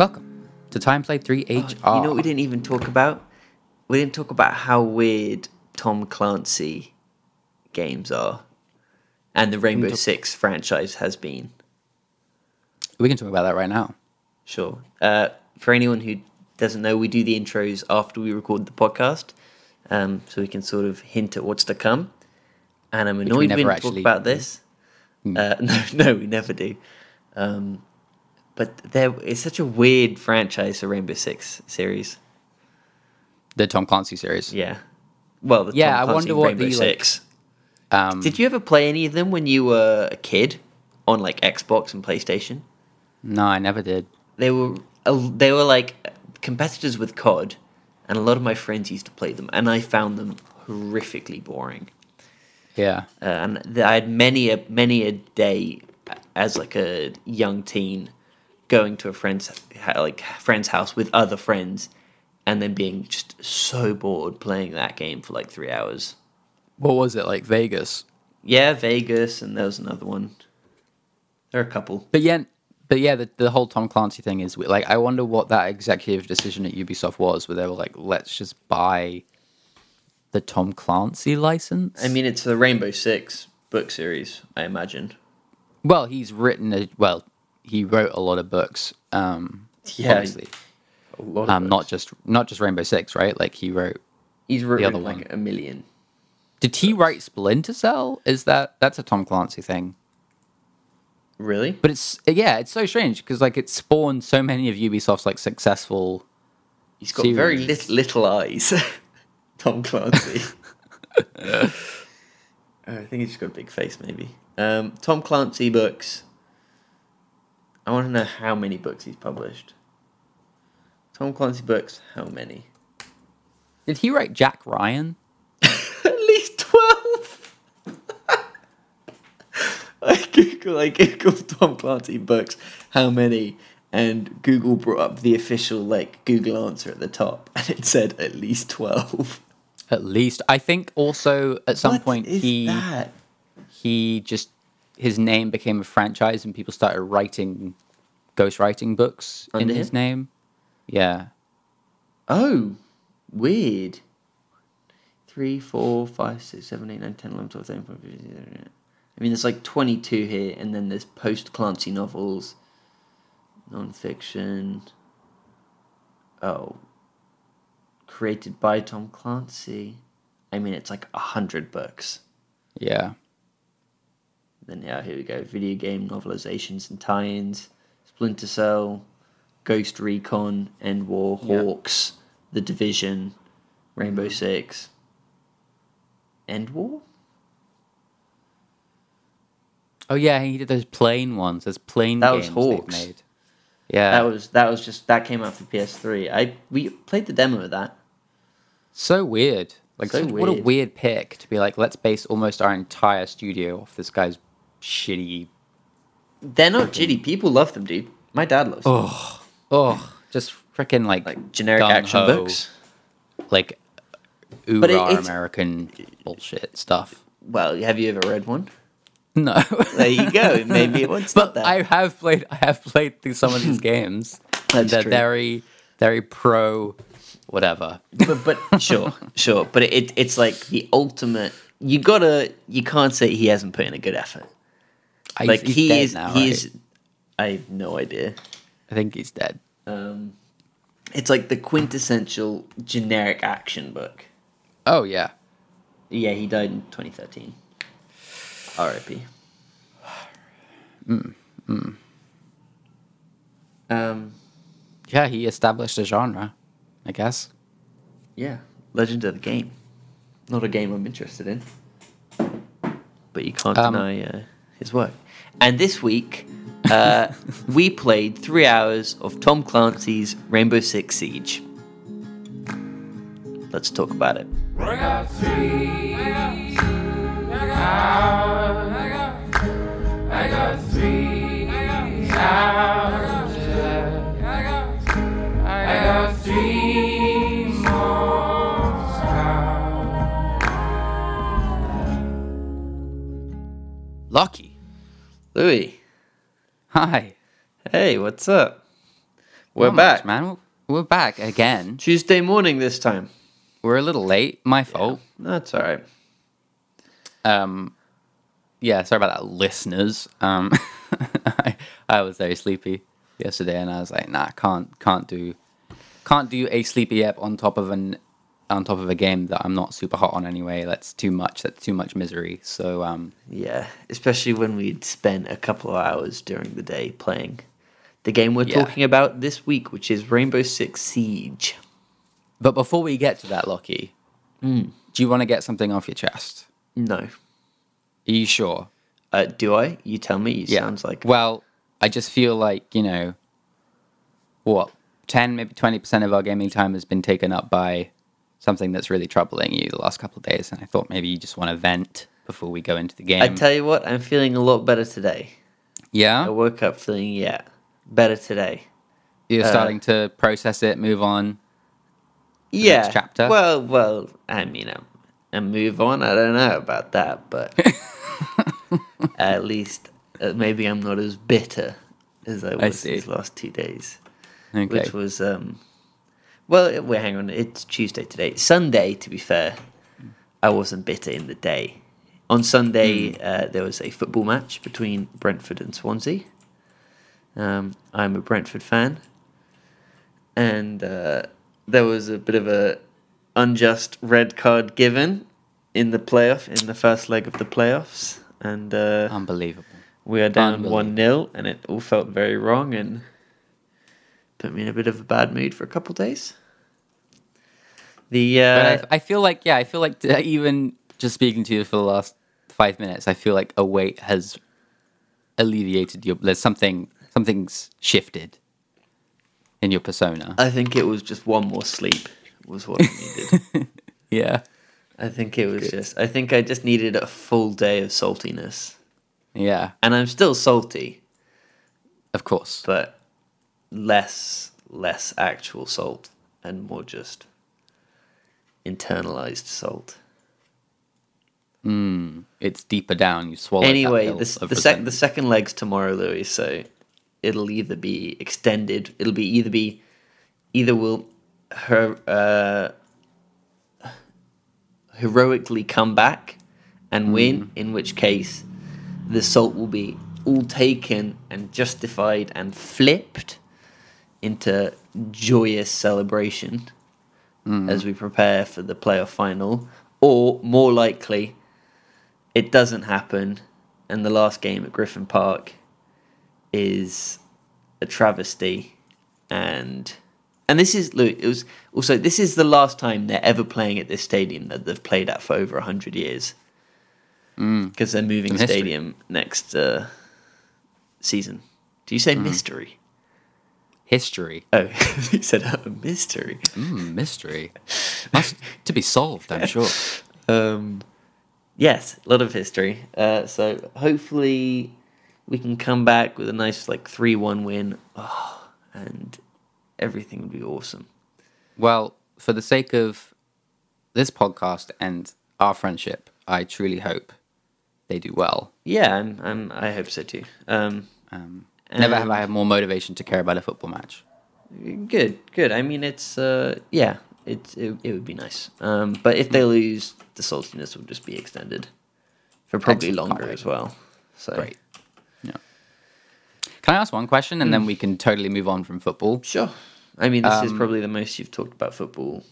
Welcome to Time Play 3HR. Oh, you know what we didn't even talk about? We didn't talk about how weird Tom Clancy games are and the Rainbow Six franchise has been. We can talk about that right now. Sure. For anyone who doesn't know, we do the intros after we record the podcast, so we can sort of hint at what's to come. And I'm annoyed we didn't talk about this. No, we never do. But it's such a weird franchise, the Rainbow Six series. The Tom Clancy series. Yeah. Well, the Tom Clancy Rainbow Six. Did you ever play any of them when you were a kid on like Xbox and PlayStation? No, I never did. They were like competitors with COD, and a lot of my friends used to play them, and I found them horrifically boring. Yeah. And I had many a day as like a young teen going to a friend's house with other friends, and then being just so bored playing that game for like 3 hours. What was it, like Vegas? Yeah, Vegas, and there was another one. There are a couple. But yeah, the whole Tom Clancy thing is like, I wonder what that executive decision at Ubisoft was, where they were like, let's just buy the Tom Clancy license. I mean, it's the Rainbow Six book series, I imagine. Well, he wrote a lot of books. Obviously. A lot of books. Not just Rainbow Six, right? Like he's written like a million. Did he write Splinter Cell? That's a Tom Clancy thing? Really? But it's so strange because like it spawned so many of Ubisoft's like successful. He's got series. Very little eyes, Tom Clancy. I think he's just got a big face, maybe. Tom Clancy books. I want to know how many books he's published. Tom Clancy books, how many? Did he write Jack Ryan? At least 12. I googled Tom Clancy books, how many, and Google brought up the official like Google answer at the top, and it said at least 12. At least. I think also at some point his name became a franchise and people started writing ghostwriting books under his name. Yeah. Oh, weird. 3, 4, 5, 6, 7, 8, 9, 10, 11, 12, 13, 14, 15, 16. I mean, there's like 22 here, and then there's post-Clancy novels, non-fiction. Oh. Created by Tom Clancy. I mean, it's like 100 books. Yeah. Then, yeah, here we go. Video game novelizations and tie-ins. Splinter Cell. Ghost Recon, End War, Hawks, The Division, Rainbow Six. End War? Oh yeah, he did those plane ones. Those plane games that was Hawks. Made. Yeah, that came out for PS3. We played the demo of that. So weird. Like so what a weird pick to be like, let's base almost our entire studio off this guy's shitty. They're not shitty. People love them, dude. My dad loves them. Oh, just freaking like generic action books, like oorah American bullshit stuff. Well, have you ever read one? No. There you go. Maybe it was. But that. I have played through some of these games. That's they're true. Very, very pro, whatever. But sure. But it's like the ultimate. You can't say he hasn't put in a good effort. Like he's dead is. Now, he is. I have no idea. I think he's dead. It's like the quintessential generic action book. Oh, yeah. Yeah, he died in 2013. R.I.P. Yeah, he established a genre, I guess. Yeah, Legend of the Game. Not a game I'm interested in. But you can't deny his work. And this week... we played 3 hours of Tom Clancy's Rainbow Six Siege. Let's talk about it. I got three. Hours. I got 3 hours. I got 3 more hours. Lucky. Louis. Hi. Hey, what's up? We're back, man. We're back again. Tuesday morning this time. We're a little late. My fault. Yeah, that's all right. Yeah, sorry about that, listeners. I was very sleepy yesterday, and I was like, nah, can't do a sleepy app on top of a game that I'm not super hot on anyway. That's too much. That's too much misery. So yeah, especially when we'd spent a couple of hours during the day playing the game we're talking about this week, which is Rainbow Six Siege. But before we get to that, Lockie, do you want to get something off your chest? No. Are you sure? Do I? You tell me. Sounds like... Well, I just feel like, you know, what, 10, maybe 20% of our gaming time has been taken up by something that's really troubling you the last couple of days, and I thought maybe you just want to vent before we go into the game. I tell you what, I'm feeling a lot better today. Yeah? I woke up feeling, better today. You're starting to process it, move on? Yeah. Next chapter? Well, I mean, and move on, I don't know about that, but at least maybe I'm not as bitter as I was these last 2 days. Okay. Which was... well, wait, hang on. It's Tuesday today. Sunday, to be fair, I wasn't bitter in the day. On Sunday, there was a football match between Brentford and Swansea. I'm a Brentford fan. And there was a bit of a unjust red card given in the first leg of the playoffs. And unbelievable. We are down 1-0, and it all felt very wrong and put me in a bit of a bad mood for a couple of days. But I feel like, even just speaking to you for the last 5 minutes, I feel like a weight has alleviated your... There's something's shifted in your persona. I think it was just one more sleep was what I needed. Yeah. I think it was I think I just needed a full day of saltiness. Yeah. And I'm still salty. Of course. But less actual salt and more just internalized salt. It's deeper down. You swallow. Anyway, the second leg's tomorrow, Louis. So it'll either be extended. It'll be will heroically come back and win. In which case, the salt will be all taken and justified and flipped into joyous celebration as we prepare for the playoff final. Or, more likely, it doesn't happen, and the last game at Griffin Park is a travesty. And this is, look, this is the last time they're ever playing at this stadium that they've played at for over 100 years. Because they're moving stadium next season. Do you say mystery? History. Oh, he said mystery. Mystery. Must to be solved, I'm sure. Yes, a lot of history. So hopefully we can come back with a nice 3-1 win, and everything would be awesome. Well, for the sake of this podcast and our friendship, I truly hope they do well. Yeah, and I hope so too. Never have I had more motivation to care about a football match. Good. I mean, it's, it would be nice. But if they lose, the saltiness will just be extended for probably longer as well. So. Great. Yeah. Can I ask one question, and then we can totally move on from football? Sure. I mean, this is probably the most you've talked about football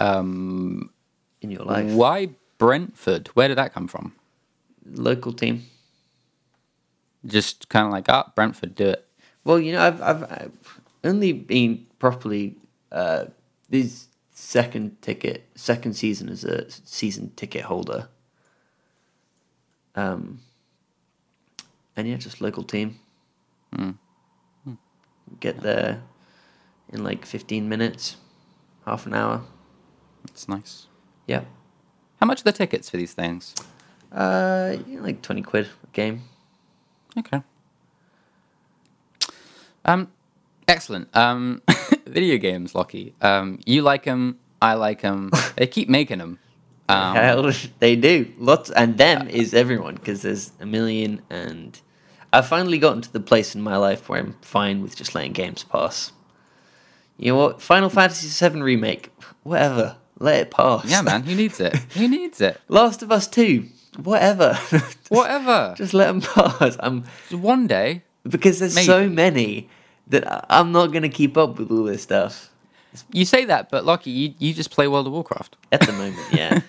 in your life. Why Brentford? Where did that come from? Local team. Just kind of Brentford, do it. Well, you know, I've only been properly this second season as a season ticket holder. And just local team. Get there in 15 minutes, half an hour. That's nice. Yeah. How much are the tickets for these things? 20 quid a game. Okay. Excellent. Video games, Lockie. You like them. I like them. They keep making them. Hell, they do. Lots, and them is everyone, because there's a million. And I've finally gotten to the place in my life where I'm fine with just letting games pass. You know what? Final Fantasy VII Remake. Whatever. Let it pass. Yeah, man. Who needs it? Who needs it? Last of Us 2. Whatever. Whatever. Just let them pass. One day. Because there's maybe so many that I'm not going to keep up with all this stuff. You say that, but Lockie, you just play World of Warcraft. At the moment, yeah.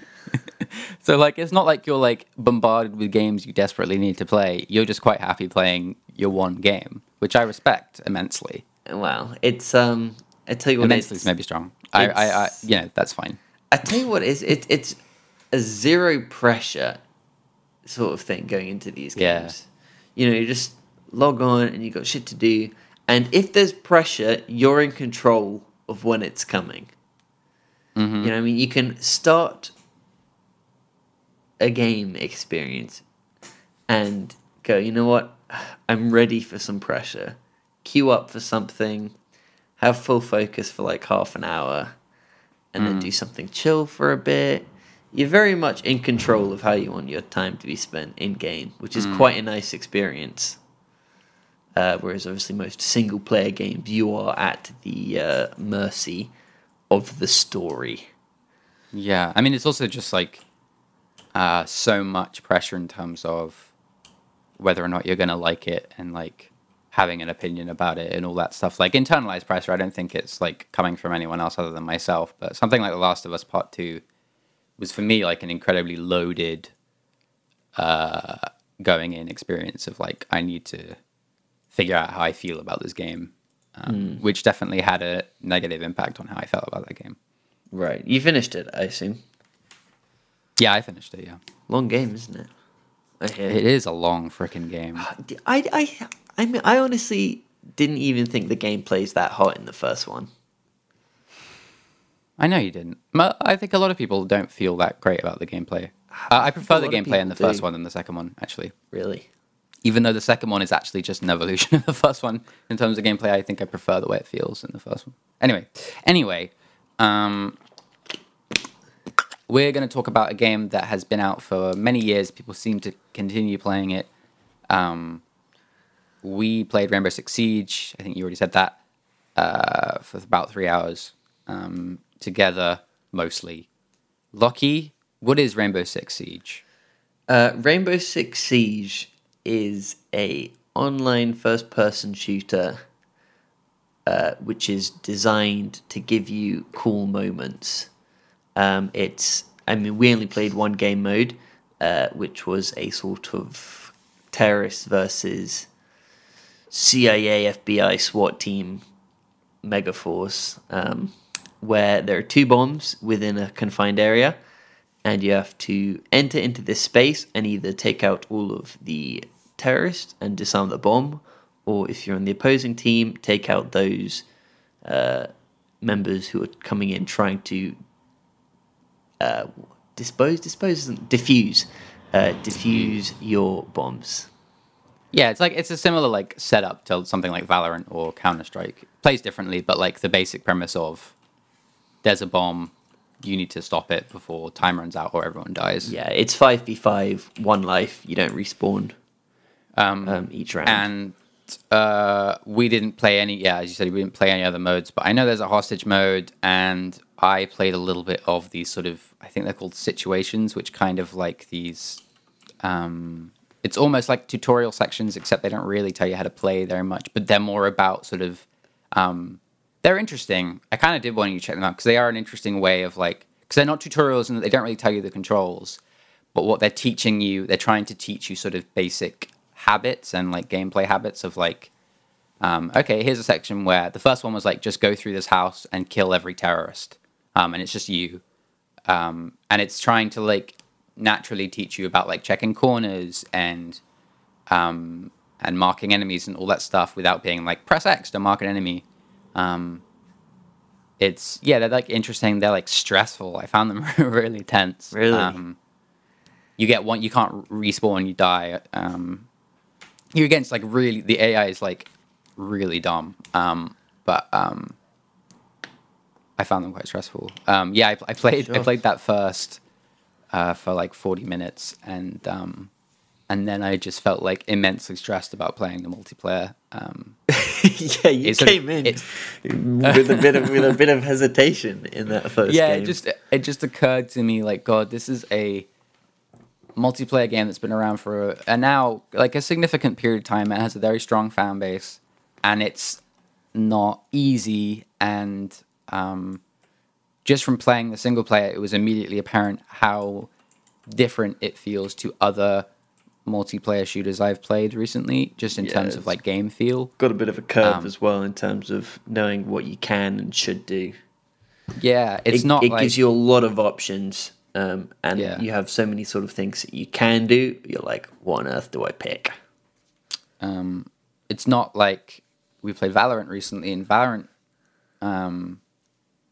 So, it's not like you're, bombarded with games you desperately need to play. You're just quite happy playing your one game, which I respect immensely. Well, it's, I tell you what, immensely is maybe strong. That's fine. I tell you what, it's a zero pressure sort of thing going into these games. Yeah. You just log on and you got shit to do. And if there's pressure, you're in control of when it's coming. Mm-hmm. You know what I mean? You can start a game experience and go, you know what? I'm ready for some pressure. Queue up for something. Have full focus for half an hour and then do something chill for a bit. You're very much in control of how you want your time to be spent in-game, which is quite a nice experience. Whereas obviously most single-player games, you are at the mercy of the story. Yeah, I mean, it's also just so much pressure in terms of whether or not you're going to like it and having an opinion about it and all that stuff. Internalized pressure, I don't think it's, coming from anyone else other than myself, but something like The Last of Us Part Two was, for me, an incredibly loaded going-in experience of, I need to figure out how I feel about this game, which definitely had a negative impact on how I felt about that game. Right. You finished it, I assume? Yeah, I finished it, yeah. Long game, isn't it? It is a long freaking game. I mean, I honestly didn't even think the gameplay's that hot in the first one. I know you didn't. I think a lot of people don't feel that great about the gameplay. I prefer the gameplay in the first one than the second one, actually. Really? Even though the second one is actually just an evolution of the first one. In terms of gameplay, I think I prefer the way it feels in the first one. Anyway, we're going to talk about a game that has been out for many years. People seem to continue playing it. We played Rainbow Six Siege, I think you already said that, for about 3 hours together, mostly. Lockie, what is Rainbow Six Siege? Rainbow Six Siege is a online first-person shooter which is designed to give you cool moments. We only played one game mode, which was a sort of terrorist versus CIA, FBI, SWAT team, Megaforce, where there are two bombs within a confined area, and you have to enter into this space and either take out all of the terrorists and disarm the bomb, or if you're on the opposing team, take out those members who are coming in trying to diffuse your bombs. Yeah, it's a similar setup to something like Valorant or Counter-Strike. It plays differently, but the basic premise of there's a bomb, you need to stop it before time runs out or everyone dies. Yeah, it's 5v5, one life, you don't respawn each round. And we didn't play any, as you said, we didn't play any other modes, but I know there's a hostage mode, and I played a little bit of these sort of, I think they're called situations, which kind of these... it's almost like tutorial sections, except they don't really tell you how to play very much, but they're more about sort of, they're interesting. I kind of did want you to check them out because they are an interesting way of because they're not tutorials and they don't really tell you the controls, but what they're teaching you, they're trying to teach you sort of basic habits and gameplay habits of okay, here's a section where the first one was just go through this house and kill every terrorist. And it's just you. And it's trying to naturally teach you about checking corners and marking enemies and all that stuff without being press X to mark an enemy. They're interesting. They're stressful. I found them really tense. Really? You get one, you can't respawn, you die. You're against really, the AI is really dumb. But I found them quite stressful. I played that first. For 40 minutes, and then I just felt immensely stressed about playing the multiplayer Yeah, you came in with a bit of hesitation in that first game. Yeah, it just occurred to me, like, God, this is a multiplayer game that's been around for a significant period of time. It has a very strong fan base, and it's not easy. And just from playing the single player, it was immediately apparent how different it feels to other multiplayer shooters I've played recently, just in terms of like game feel. Got a bit of a curve as well in terms of knowing what you can and should do. Yeah, it gives you a lot of options, and you have so many sort of things that you can do. You're like, what on earth do I pick? It's not like we played Valorant recently, and Valorant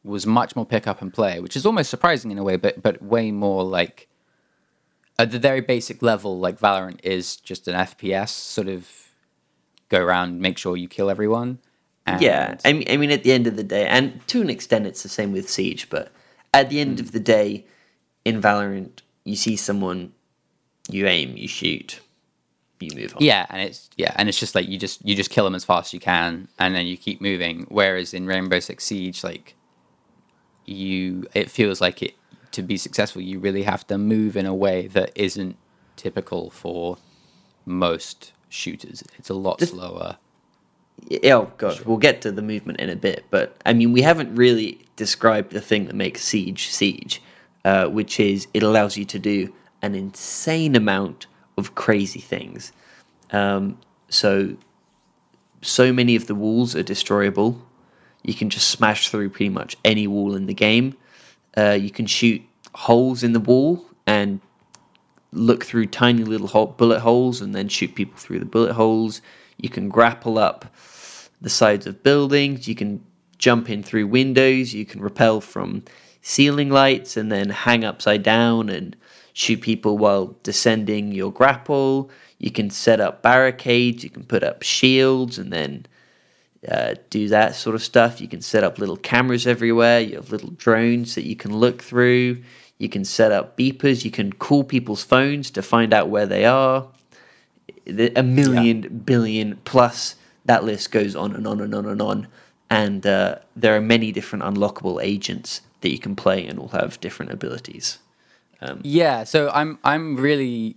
was much more pick up and play, which is almost surprising in a way, but way more like. At the very basic level, like, Valorant is just an FPS, sort of go around, make sure you kill everyone. And yeah, I mean, at the end of the day, and to an extent it's the same with Siege, but at the end of the day, in Valorant, you see someone, you aim, you shoot, you move on. Yeah, and it's just like, you just kill them as fast as you can, and then you keep moving, whereas in Rainbow Six Siege, like, it feels like it, to be successful, you really have to move in a way that isn't typical for most shooters. It's a lot slower. Oh, gosh, we'll get to the movement in a bit, but, I mean, we haven't really described the thing that makes Siege, which is it allows you to do an insane amount of crazy things. So many of the walls are destroyable. You can just smash through pretty much any wall in the game. You can shoot holes in the wall and look through tiny little bullet holes and then shoot people through the bullet holes. You can grapple up the sides of buildings. You can jump in through windows. You can rappel from ceiling lights and then hang upside down and shoot people while descending your grapple. You can set up barricades. You can put up shields and then do that sort of stuff. You can set up little cameras everywhere. You have little drones that you can look through. You can set up beepers. You can call people's phones to find out where they are. A million, billion plus. That list goes on and on and on and on. And there are many different unlockable agents that you can play and all have different abilities. So I'm really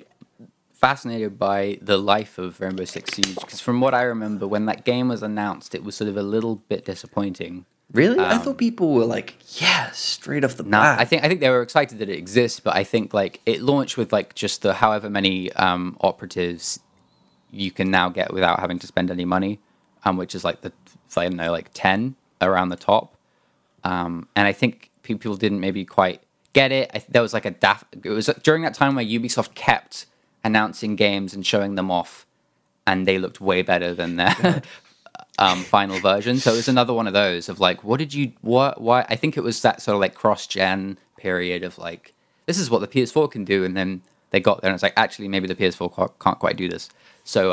fascinated by the life of Rainbow Six Siege, because from what I remember, when that game was announced, it was sort of a little bit disappointing. Really? I thought people were like, yeah, straight off the bat. I think they were excited that it exists, but I think like it launched with like just the however many operatives you can now get without having to spend any money, which is like like 10 around the top. And I think people didn't maybe quite get it. It was during that time where Ubisoft kept announcing games and showing them off, and they looked way better than their final version. So it was another one of those of like, why? I think it was that sort of like cross-gen period of like, this is what the PS4 can do, and then they got there and it's like, actually, maybe the PS4 can't quite do this. So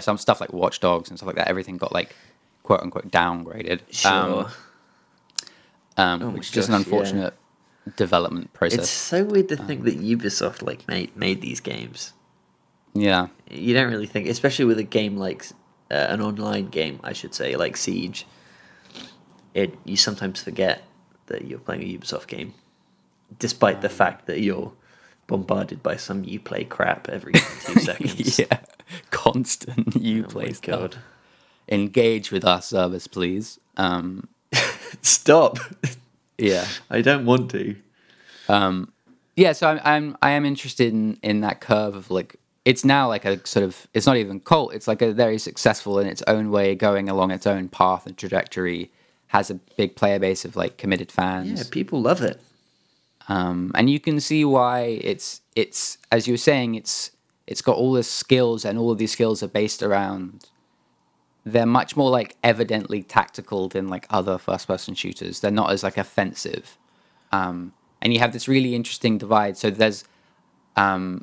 some stuff like Watch Dogs and stuff like that, everything got like quote unquote downgraded. Sure. Which is just an unfortunate development process. It's so weird to think that Ubisoft like made these games. Yeah, you don't really think, especially with a game like an online game, I should say, like Siege. You sometimes forget that you're playing a Ubisoft game, despite the fact that you're bombarded by some Uplay crap every 2 seconds. Yeah, constant Uplay stuff. God. Engage with our service, please. Stop. Yeah, I don't want to. So I am interested in that curve of like, it's now like a sort of, it's not even cult, it's like a very successful in its own way, going along its own path and trajectory, has a big player base of like committed fans. Yeah, people love it. And you can see why it's as you were saying, it's got all the skills, and all of these skills are based around. They're much more like evidently tactical than like other first-person shooters. They're not as like offensive, and you have this really interesting divide. So there's, a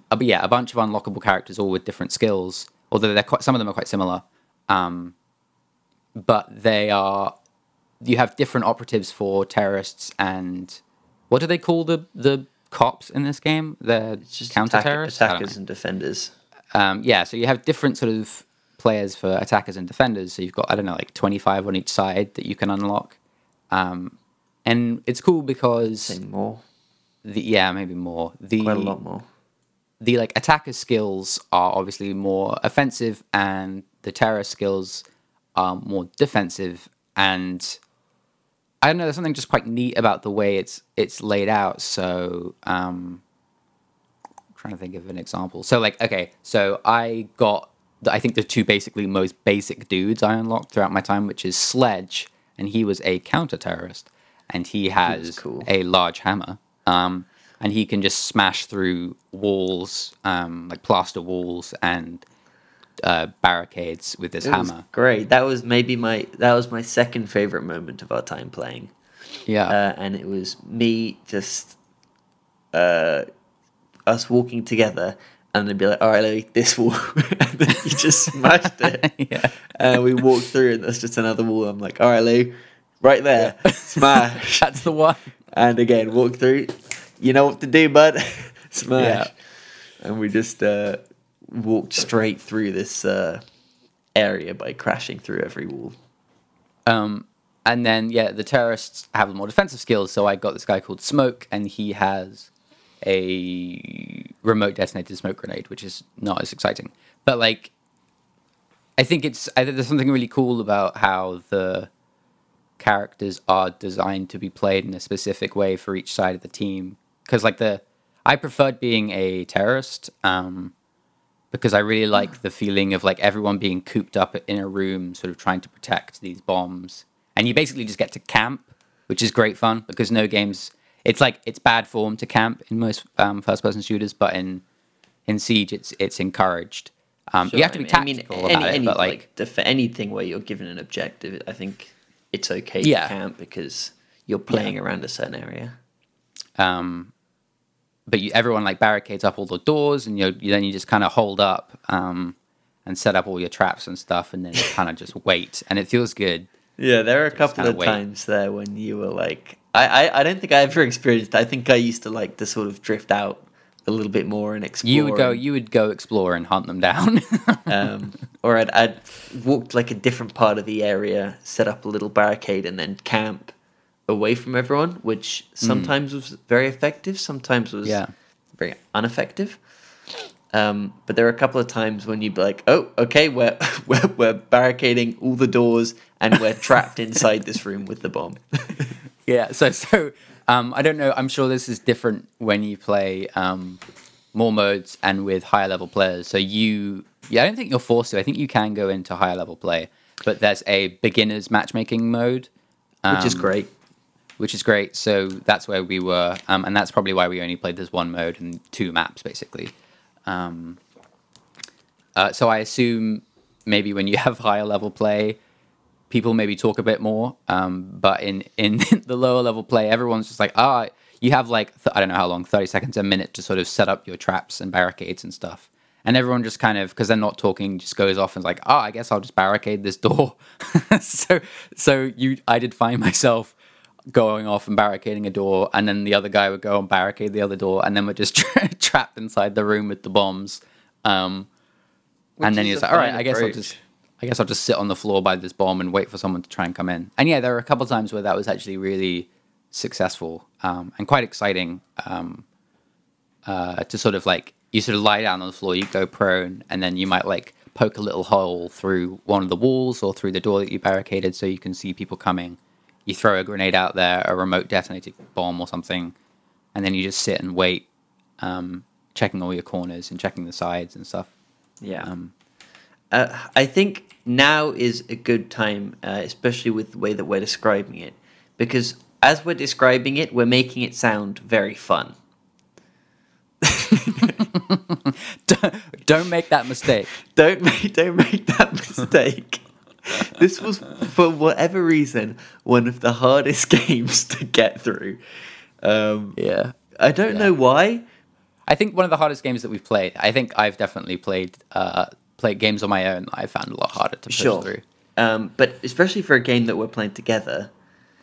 bunch of unlockable characters all with different skills. Although some of them are quite similar, but they are. You have different operatives for terrorists and what do they call the cops in this game? They're just counter terrorists, attackers, and defenders. So you have different sort of players for attackers and defenders. So you've got, I don't know, like 25 on each side that you can unlock. And it's cool because... I think more. Yeah, maybe more. Quite a lot more. The like attacker skills are obviously more offensive, and the terror skills are more defensive. And I don't know, there's something just quite neat about the way it's laid out. So I'm trying to think of an example. So like, okay, so I got, I think the two basically most basic dudes I unlocked throughout my time, which is Sledge, and he was a counter-terrorist, and he has a large hammer. And he can just smash through walls, like plaster walls and barricades with his hammer. Was great. That was my second favorite moment of our time playing. Yeah. And it was me just us walking together, and they'd be like, "All right, like this wall," and then you just smashed it. Yeah. And we walked through, and that's just another wall. I'm like, "All right, Lou, right there, yeah. Smash." That's the one. And again, walk through. You know what to do, bud. Smash. Yeah. And we just walked straight through this area by crashing through every wall. And then, yeah, the terrorists have more defensive skills. So I got this guy called Smoke, and he has a remote detonated smoke grenade, which is not as exciting. But, like, I think there's something really cool about how the characters are designed to be played in a specific way for each side of the team, because like I preferred being a terrorist because I really like the feeling of like everyone being cooped up in a room sort of trying to protect these bombs, and you basically just get to camp, which is great fun because no games, it's like it's bad form to camp in most first person shooters, but in Siege it's encouraged. Sure, you have to be tactical about it, but anything where you're given an objective, I think it's okay to camp because you're playing around a certain area. But everyone like barricades up all the doors, and you just kind of hold up and set up all your traps and stuff, and then kind of just wait, and it feels good. Yeah, there are a couple of times there when you were like, I don't think I ever experienced that. I think I used to like to sort of drift out a little bit more and explore. You would go explore and hunt them down. Or I'd walked like a different part of the area, set up a little barricade, and then camp away from everyone, which sometimes was very effective, sometimes was very ineffective. But there were a couple of times when you'd be like, "Oh, okay, we're barricading all the doors, and we're trapped inside this room with the bomb." Yeah. So I don't know. I'm sure this is different when you play more modes and with higher level players. So I don't think you're forced to. I think you can go into higher level play, but there's a beginners matchmaking mode, which is great. So that's where we were, and that's probably why we only played this one mode and two maps basically. So I assume maybe when you have higher level play, people maybe talk a bit more, but in the lower level play, everyone's just like, you have like, I don't know how long, 30 seconds, a minute to sort of set up your traps and barricades and stuff. And everyone just kind of, because they're not talking, just goes off and is like, I guess I'll just barricade this door. I did find myself going off and barricading a door, and then the other guy would go and barricade the other door, and then we're just trapped inside the room with the bombs. And then he's like, all right, I guess I'll just sit on the floor by this bomb and wait for someone to try and come in. And yeah, there were a couple of times where that was actually really successful and quite exciting to sort of like, you sort of lie down on the floor, you go prone, and then you might like poke a little hole through one of the walls or through the door that you barricaded so you can see people coming. You throw a grenade out there, a remote detonated bomb or something, and then you just sit and wait, checking all your corners and checking the sides and stuff. Yeah. I think now is a good time, especially with the way that we're describing it, because as we're describing it, we're making it sound very fun. Don't make that mistake. Don't make that mistake. This was, for whatever reason, one of the hardest games to get through. I don't know why. I think one of the hardest games that we've played. I think I've definitely played games on my own that I found a lot harder to push through. But especially for a game that we're playing together,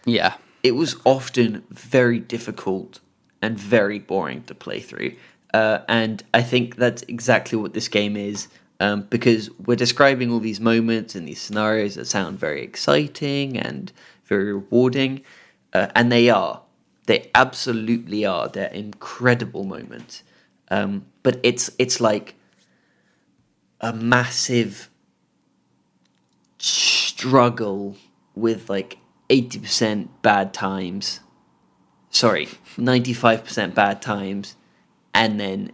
it was often very difficult and very boring to play through. And I think that's exactly what this game is. because we're describing all these moments and these scenarios that sound very exciting and very rewarding, and they are. They absolutely are. They're incredible moments. But it's like a massive struggle with like 80% bad times. Sorry, 95% bad times, and then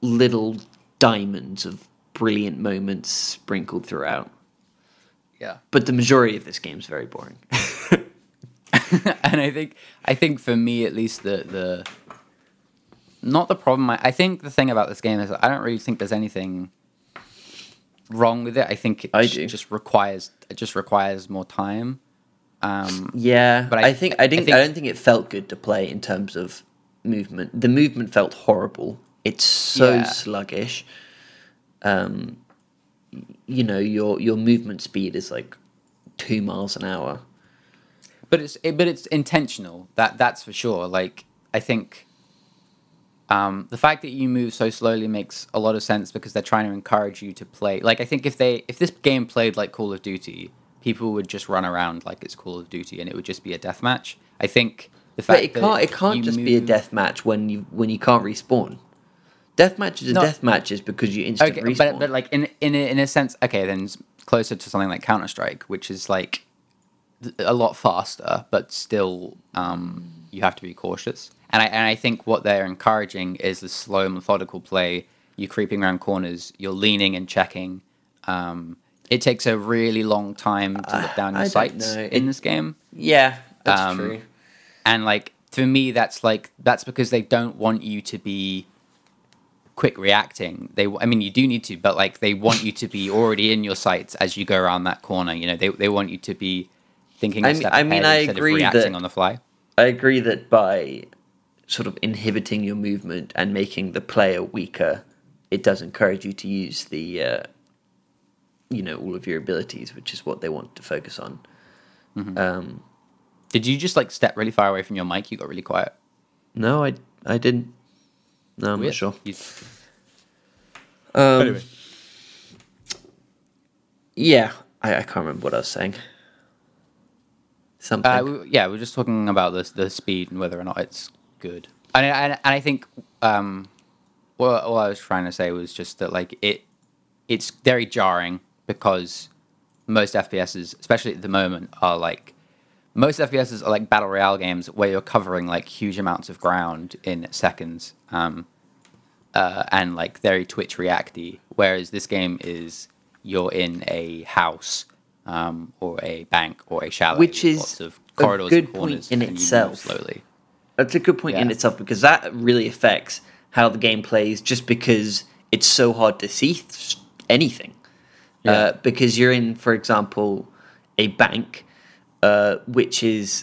little diamonds of brilliant moments sprinkled throughout. Yeah. But the majority of this game's very boring. And I think for me at least the not the problem. I think the thing about this game is I don't really think there's anything wrong with it. I think it just requires more time. But I don't think it felt good to play in terms of movement. The movement felt horrible. It's so sluggish. You know, your movement speed is like 2 miles an hour. But it's intentional. That's for sure. Like I think the fact that you move so slowly makes a lot of sense because they're trying to encourage you to play. Like I think if this game played like Call of Duty, people would just run around like it's Call of Duty, and it would just be a deathmatch. I think the fact it can't just be a deathmatch when you can't respawn. Deathmatches because you instantly respawn. But like in a sense, okay, then it's closer to something like Counter-Strike, which is like a lot faster, but still you have to be cautious. And I think what they're encouraging is the slow, methodical play. You're creeping around corners. You're leaning and checking. It takes a really long time to look down your sights in this game. Yeah, that's true. And like for me, that's because they don't want you to be quick reacting. You do need to, but like they want you to be already in your sights as you go around that corner. You know, they want you to be thinking. I agree instead of reacting on the fly. I agree that by sort of inhibiting your movement and making the player weaker, it does encourage you to use the. You know, all of your abilities, which is what they want to focus on. Mm-hmm. Did you just like step really far away from your mic? You got really quiet. No, I didn't. No, I'm not sure. Anyway. Yeah, I can't remember what I was saying. Something. We were just talking about the speed and whether or not it's good. And I think all I was trying to say was just that like it's very jarring. Because most FPSs, especially at the moment, are like battle royale games where you're covering like huge amounts of ground in seconds, and like very Twitch reacty. Whereas this game is you're in a house, or a bank or a chalet, which is lots of corridors and corners, and you move slowly. That's a good point in itself because that really affects how the game plays. Just because it's so hard to see anything. Because you're in, for example, a bank, which is...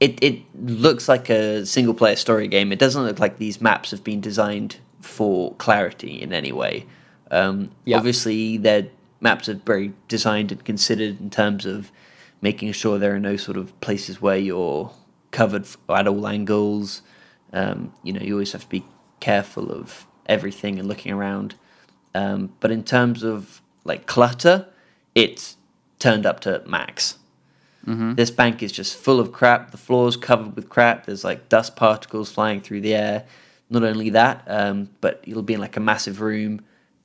It looks like a single-player story game. It doesn't look like these maps have been designed for clarity in any way. Obviously, their maps are very designed and considered in terms of making sure there are no sort of places where you're covered at all angles. You know, you always have to be careful of everything and looking around. But in terms of like clutter, it's turned up to max. Mm-hmm. This bank is just full of crap. The floor's covered with crap. There's like dust particles flying through the air. Not only that, but you'll be in like a massive room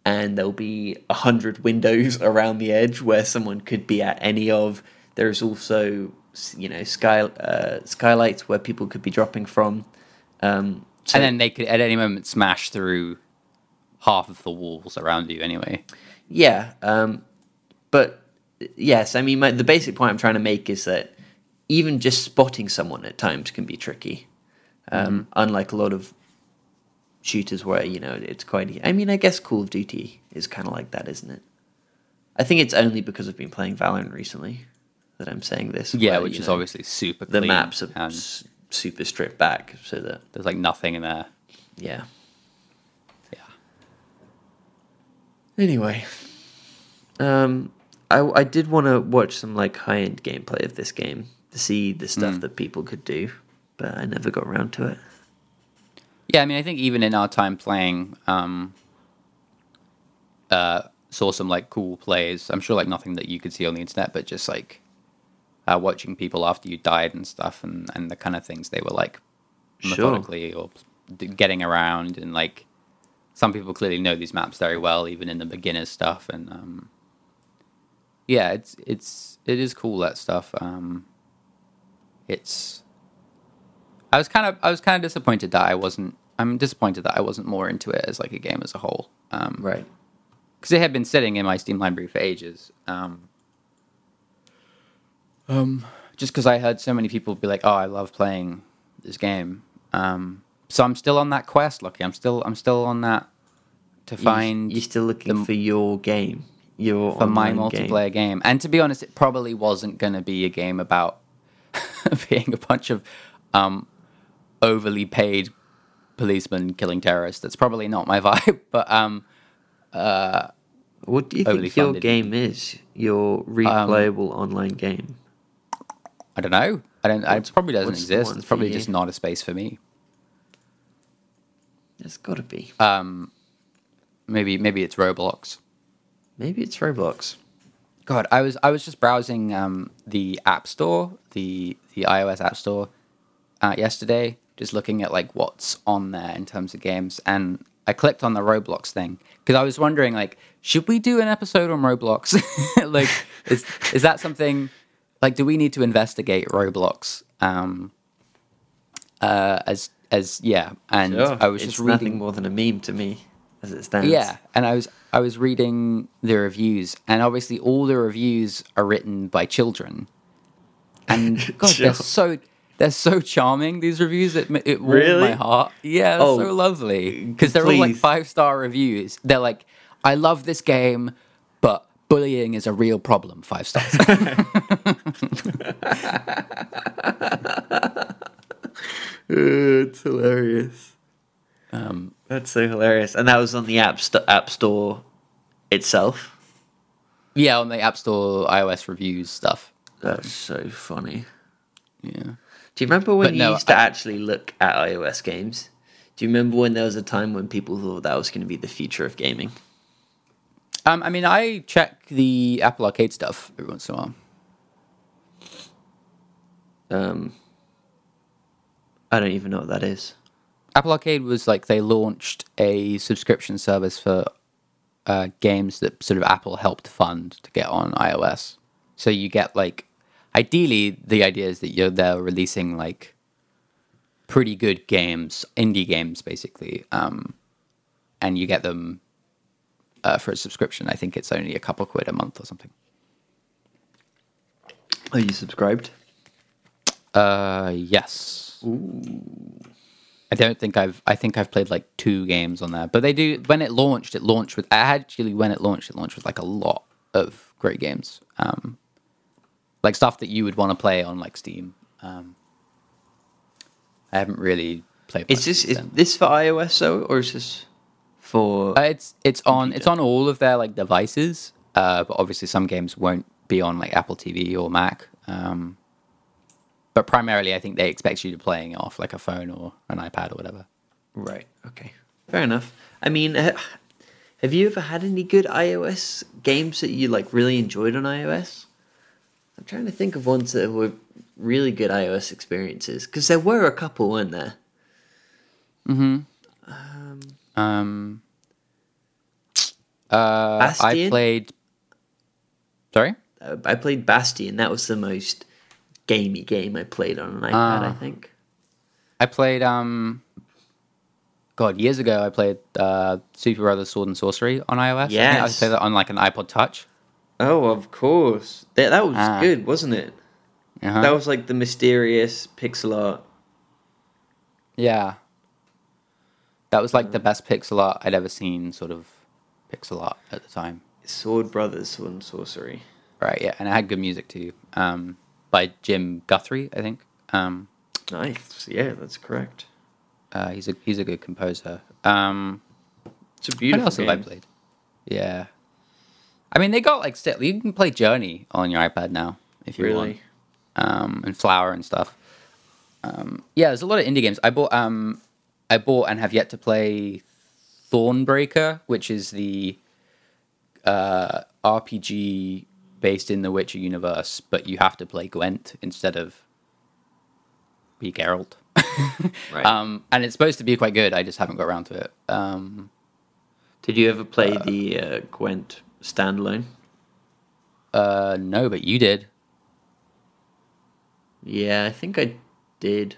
and there'll be 100 windows around the edge where someone could be at any of. There's also, you know, skylights where people could be dropping from. And then they could at any moment smash through half of the walls around you anyway. Yeah, but yes, I mean, the basic point I'm trying to make is that even just spotting someone at times can be tricky, unlike a lot of shooters where, you know, it's quite... I mean, I guess Call of Duty is kind of like that, isn't it? I think it's only because I've been playing Valorant recently that I'm saying this. Yeah, where, which is obviously super clean. The maps are super stripped back so that... There's, like, nothing in there. Yeah. Anyway, I did want to watch some like high-end gameplay of this game to see the stuff that people could do, but I never got around to it. Yeah, I mean, I think even in our time playing, saw some like cool plays. I'm sure like nothing that you could see on the internet, but just like watching people after you died and stuff, and the kind of things they were like methodically or getting around, and like some people clearly know these maps very well, even in the beginner stuff. And yeah, it is cool, that stuff. I was kind of disappointed that I wasn't. I'm disappointed that I wasn't more into it as like a game as a whole. Right. Because it had been sitting in my Steam library for ages. Just because I heard so many people be like, "Oh, I love playing this game." So I'm still on that quest, Lucky. I'm still on that to find. You're still looking for your game, your online multiplayer game. And to be honest, it probably wasn't going to be a game about being a bunch of overly paid policemen killing terrorists. That's probably not my vibe. But what do you think your game is? Your replayable online game? I don't know. It probably doesn't exist. It's probably just not a space for me. There's got to be. Maybe it's Roblox. Maybe it's Roblox. God, I was just browsing the App Store, the iOS App Store, yesterday, just looking at like what's on there in terms of games, and I clicked on the Roblox thing because I was wondering, like, should we do an episode on Roblox? Like, is that something? Like, do we need to investigate Roblox? And sure. I was just reading, nothing more than a meme to me as it stands. Yeah, and I was reading the reviews, and obviously all the reviews are written by children, and God, sure. They're so charming, these reviews. It warmed my heart. Yeah, so lovely, because they're all like 5-star reviews. They're like, "I love this game, but bullying is a real problem." 5 stars. It's hilarious. That's so hilarious. And that was on the App Store itself? Yeah, on the App Store iOS reviews stuff. That's so funny. Yeah. Do you remember when you used to actually look at iOS games? Do you remember when there was a time when people thought that was going to be the future of gaming? I mean, I check the Apple Arcade stuff every once in a while. I don't even know what that is. Apple Arcade was like, they launched a subscription service for games that sort of Apple helped fund to get on iOS. So you get like, ideally, the idea is that they're releasing like pretty good games, indie games basically, and you get them for a subscription. I think it's only a couple quid a month or something. Are you subscribed? Yes. Ooh. I think I've played like 2 games on there. But they do, when it launched with like a lot of great games. Like stuff that you would want to play on like Steam. I haven't really played much. Is this for iOS though, or is this for it's on all of their like devices. But obviously some games won't be on like Apple TV or Mac. But primarily, I think they expect you to playing it off like a phone or an iPad or whatever. Right. Okay. Fair enough. I mean, have you ever had any good iOS games that you like really enjoyed on iOS? I'm trying to think of ones that were really good iOS experiences, because there were a couple, weren't there? Mm-hmm. Bastion? I played Bastion. That was the most gamey game I played on an iPad, I think. I played, years ago, I played Super Brothers Sword and Sorcery on iOS. Yes. I think I played that on, like, an iPod Touch. Oh, of course. That was good, wasn't it? Uh-huh. That was, like, the mysterious pixel art. Yeah. That was, like, the best pixel art I'd ever seen, sort of, pixel art at the time. Sword Brothers Sword and Sorcery. Right, yeah, and it had good music, too. By Jim Guthrie, I think. Nice. Yeah, that's correct. He's a good composer. It's a beautiful game. What else have I played? Yeah. I mean, they got like still. You can play Journey on your iPad now if you want. And Flower and stuff. Yeah, there's a lot of indie games. I bought and have yet to play Thornbreaker, which is the RPG based in the Witcher universe, but you have to play Gwent instead of be Geralt. Right. And it's supposed to be quite good. I just haven't got around to it. Did you ever play the Gwent standalone? No, but you did. Yeah, I think I did.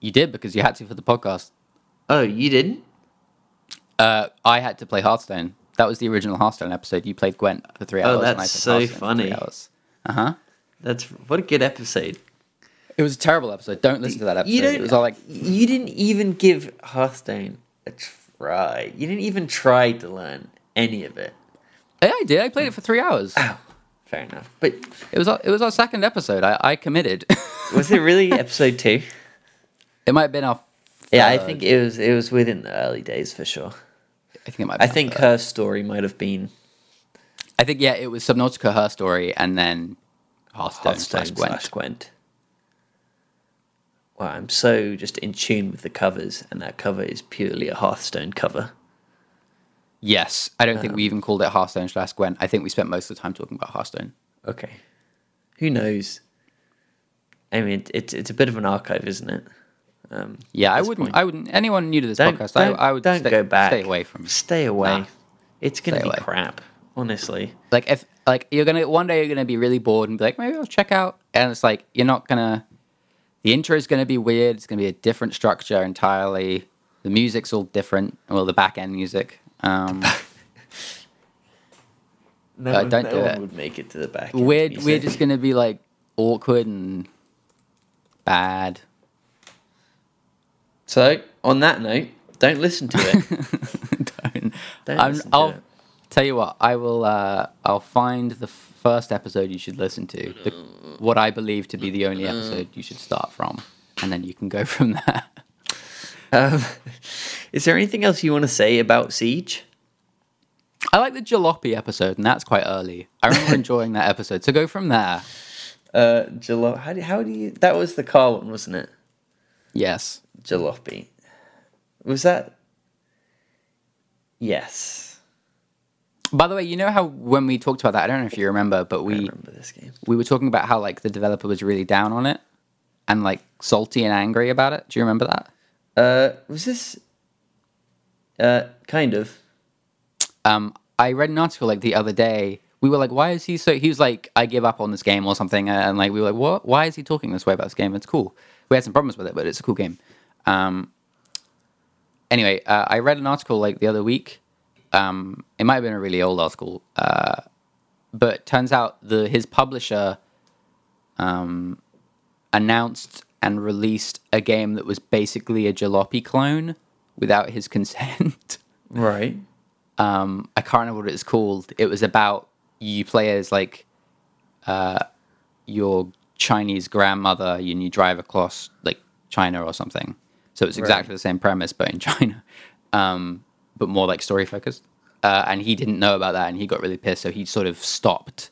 You did because you had to for the podcast. Oh, you didn't? I had to play Hearthstone. That was the original Hearthstone episode. You played Gwent for 3 hours. Oh, that's so funny. Uh-huh. What a good episode. It was a terrible episode. Don't listen to that episode. It was all like... You didn't even give Hearthstone a try. You didn't even try to learn any of it. Yeah, I did. I played it for 3 hours. Oh, fair enough. But it was our second episode. I committed. Was it really episode 2? It might have been our... Yeah, I think it was within the early days for sure. I think it might. I think her story might have been. I think yeah, it was Subnautica, her story, and then Hearthstone/Gwent. Wow, I'm so just in tune with the covers, and that cover is purely a Hearthstone cover. Yes, I don't think we even called it Hearthstone/Gwent. I think we spent most of the time talking about Hearthstone. Okay, who knows? I mean, it's a bit of an archive, isn't it? Yeah, I wouldn't. Anyone new to this podcast, I would don't go back. Stay away from. Stay away. Nah, it's gonna be crap, honestly. Like one day you're gonna be really bored and be like, maybe I'll check out. And it's like you're not gonna. The intro is gonna be weird. It's gonna be a different structure entirely. The music's all different. Well, the back end music. No one would make it to the back end. We're just gonna be like awkward and bad. So, on that note, don't listen to it. I'll tell you what. I will. I'll find the first episode you should listen to. What I believe to be the only episode you should start from, and then you can go from there. Is there anything else you want to say about Siege? I like the Jalopy episode, and that's quite early. I remember enjoying that episode. So go from there. Jalopy. How do you? That was the car one, wasn't it? Yes. Jalopy. Was that? Yes. By the way, you know how when we talked about that, I don't know if you remember, but I remember this game. We were talking about how like the developer was really down on it and like salty and angry about it. Do you remember that? Was this kind of? I read an article like the other day. We were like, why is he so? He was like, I give up on this game or something, and like we were like, what? Why is he talking this way about this game? It's cool. We had some problems with it, but it's a cool game. Anyway, I read an article like the other week. It might have been a really old article, but turns out his publisher announced and released a game that was basically a Jalopy clone without his consent. Right. I can't remember what it was called. It was about you play as like your Chinese grandmother, and you drive across like China or something. So it's exactly the same premise, but in China, but more like story focused. And he didn't know about that, and he got really pissed. So he sort of stopped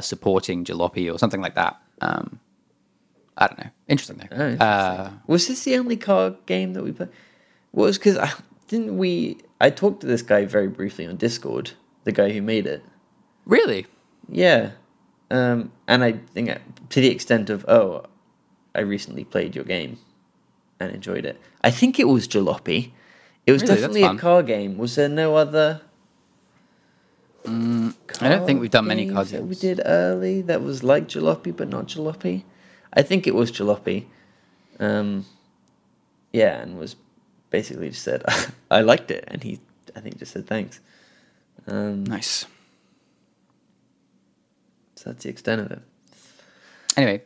supporting Jalopy or something like that. I don't know. Interesting though. Oh, interesting. Was this the only car game that we played? Was because I talked to this guy very briefly on Discord, the guy who made it. Really? Yeah. And I think to the extent of I recently played your game. And enjoyed it. I think it was Jalopy. It was definitely a car game. Was there no other? I don't think we've done many car games that we did early that was like Jalopy but not Jalopy. I think it was Jalopy. Yeah, and was basically just said I liked it, and he I think just said thanks. Nice. So that's the extent of it. Anyway,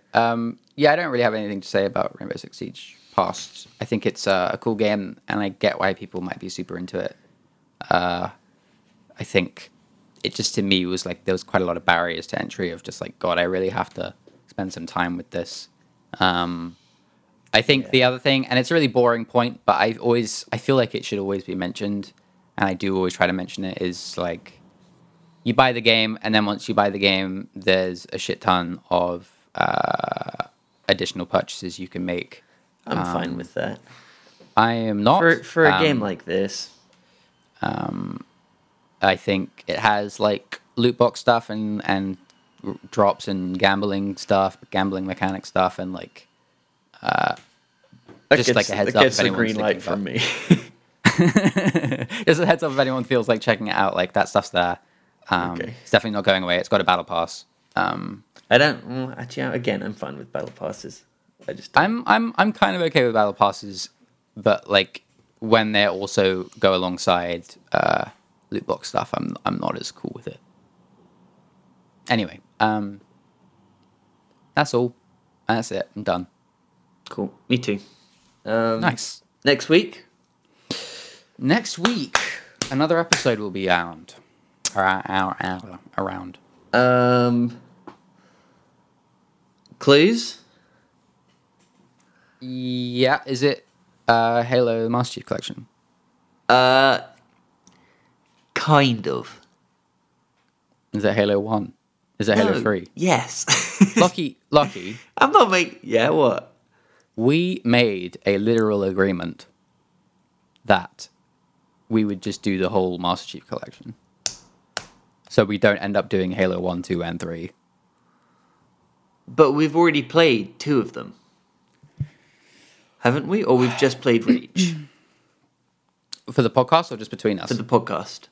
yeah, I don't really have anything to say about Rainbow Six Siege. Past. I think it's a cool game, and I get why people might be super into it. I think it just to me was like there was quite a lot of barriers to entry of just like God, I really have to spend some time with this. I think the other thing, and it's a really boring point, but I feel like it should always be mentioned, and I do always try to mention it is like you buy the game, and then once you buy the game, there's a shit ton of additional purchases you can make. I'm fine with that. I am not for a game like this. I think it has like loot box stuff and drops and gambling stuff, gambling mechanic stuff, and like just gets, like a heads up. It gets a green light from me. Just a heads up if anyone feels like checking it out. Like that stuff's there. Okay. It's definitely not going away. It's got a battle pass. I don't actually. Again, I'm fine with battle passes. I'm kind of okay with battle passes, but like when they also go alongside loot box stuff, I'm not as cool with it. Anyway, that's all. That's it. I'm done. Cool. Me too. Nice. Next week, another episode will be out. Around. Clues? Yeah, is it Halo Master Chief Collection? Kind of. Is it Halo 1? Is it Halo 3? Yes. Lucky. I'm not making... Yeah, what? We made a literal agreement that we would just do the whole Master Chief Collection. So we don't end up doing Halo 1, 2, and 3. But we've already played two of them. Haven't we? Or we've just played Reach? For the podcast or just between us? For the podcast.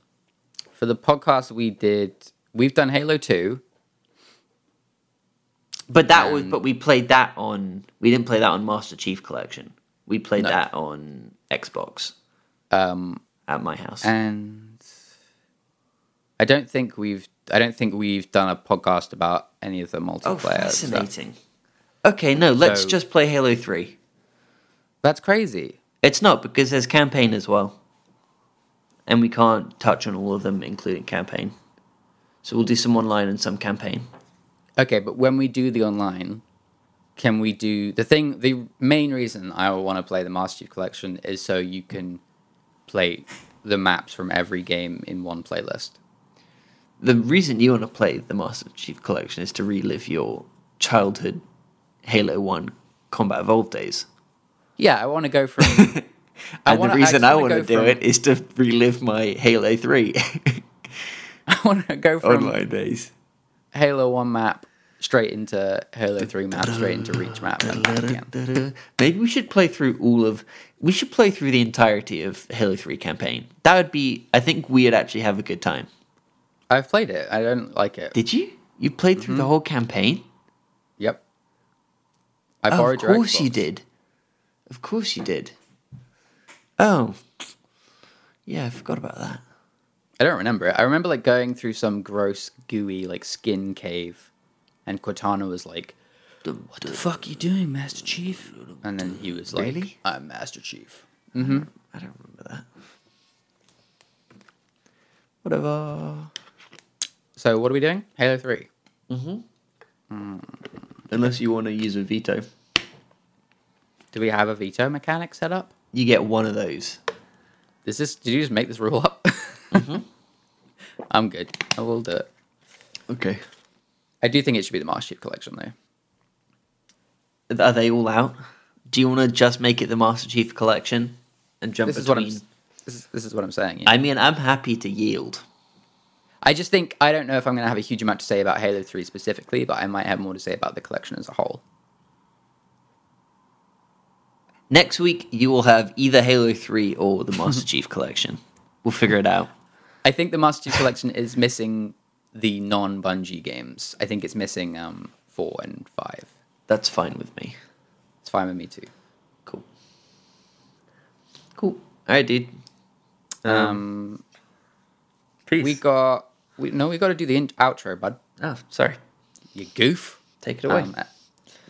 For the podcast we've done Halo 2. But we played that on, we didn't play that on Master Chief Collection. We played that on Xbox. At my house. And I don't think we've done a podcast about any of the multiplayer. Oh, fascinating. Stuff. Okay, no, let's just play Halo 3. That's crazy. It's not, because there's campaign as well. And we can't touch on all of them, including campaign. So we'll do some online and some campaign. Okay, but when we do the online, can we do... The main reason I want to play the Master Chief Collection is so you can play the maps from every game in one playlist. The reason you want to play the Master Chief Collection is to relive your childhood Halo 1 Combat Evolved days. Yeah, I want to go from... The reason I want to do it is to relive my Halo 3. I want to go from... online days. Halo 1 map straight into Halo 3 map, straight into Reach map. Maybe we should play through the entirety of Halo 3 campaign. That would be... I think we'd actually have a good time. I've played it. I don't like it. Did you? You played through the whole campaign? Yep. I borrowed your Xbox. Of course you did. Oh. Yeah, I forgot about that. I don't remember it. I remember like going through some gross, gooey, like skin cave, and Cortana was like, "What the fuck are you doing, Master Chief?" And then he was like, "Really? I'm Master Chief." Mm-hmm. I don't remember that. Whatever. So what are we doing? Halo 3. Mm-hmm. Unless you want to use a veto. Do we have a veto mechanic set up? You get one of those. Did you just make this rule up? Mm-hmm. I'm good. I will do it. Okay. I do think it should be the Master Chief Collection, though. Are they all out? Do you want to just make it the Master Chief Collection and jump between? This is what I'm saying. Yeah. I mean, I'm happy to yield. I just think, I don't know if I'm going to have a huge amount to say about Halo 3 specifically, but I might have more to say about the collection as a whole. Next week, you will have either Halo 3 or the Master Chief Collection. We'll figure it out. I think the Master Chief Collection is missing the non-Bungie games. I think it's missing 4 and 5. That's fine with me. It's fine with me too. Cool. All right, dude. Peace. We got to do the outro, bud. Oh, sorry. You goof. Take it away.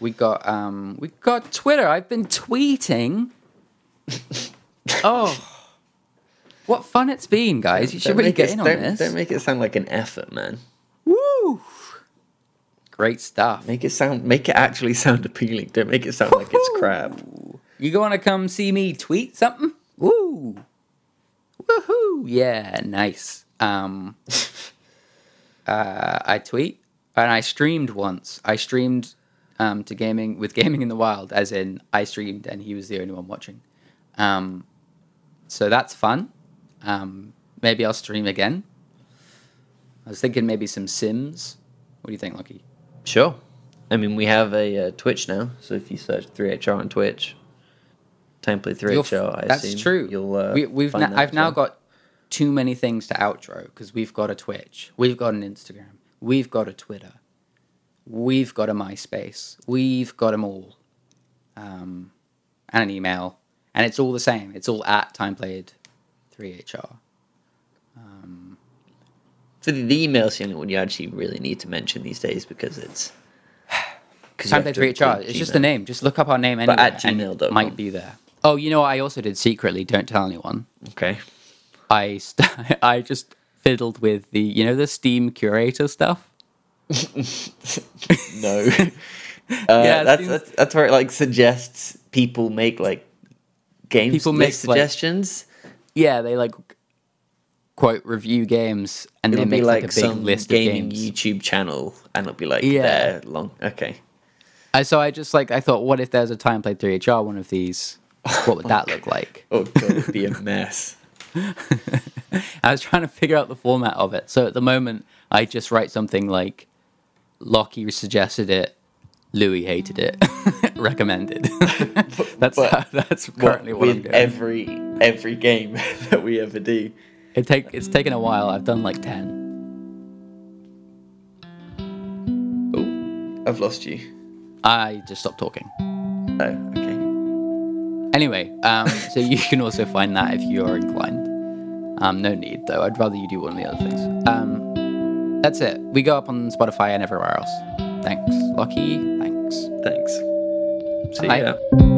We got Twitter. I've been tweeting. Oh, what fun it's been, guys! You should really get in on this. Don't make it sound like an effort, man. Woo! Great stuff. Make it actually sound appealing. Don't make it sound like it's crap. You want to come see me tweet something? Woo! Woohoo! Yeah, nice. I tweet and I streamed once. I streamed to gaming with Gaming in the Wild, as in I streamed and he was the only one watching. So that's fun. Maybe I'll stream again. I was thinking maybe some Sims. What do you think, Lucky? Sure. I mean, we have a Twitch now, so if you search 3HR on Twitch, Template 3HR, that's true. You'll I've now got too many things to outro, because we've got a Twitch, we've got an Instagram, we've got a Twitter, we've got a MySpace, we've got them all, and an email, and it's all the same. It's all at timeplayed3hr. So the email's the only one you actually really need to mention these days, because it's timeplayed3hr. It's Gmail. Just the name. Just look up our name anywhere, but at gmail.com. It might be there. Oh, you know what I also did secretly? Don't tell anyone. Okay. I just fiddled with the, you know, the Steam curator stuff. No. Yeah, that's where it like suggests people make like games. People make suggestions. Like, yeah, they like quote review games, and it'll they make like a big list of games. YouTube channel, and it'll be like there long. Okay. So I just like I thought, what if there's a timeplayed3hr one of these? What would that look like? Oh, God, it'd be a mess. I was trying to figure out the format of it. So at the moment, I just write something like, Lockie suggested it, Louis hated it, recommended. That's currently what I'm doing. Every game that we ever do. It's taken a while. I've done like 10. Oh, I've lost you. I just stopped talking. Oh, okay. Anyway, so you can also find that if you're inclined. No need, though. I'd rather you do one of the other things. That's it. We go up on Spotify and everywhere else. Thanks, Lucky. Thanks. See ya.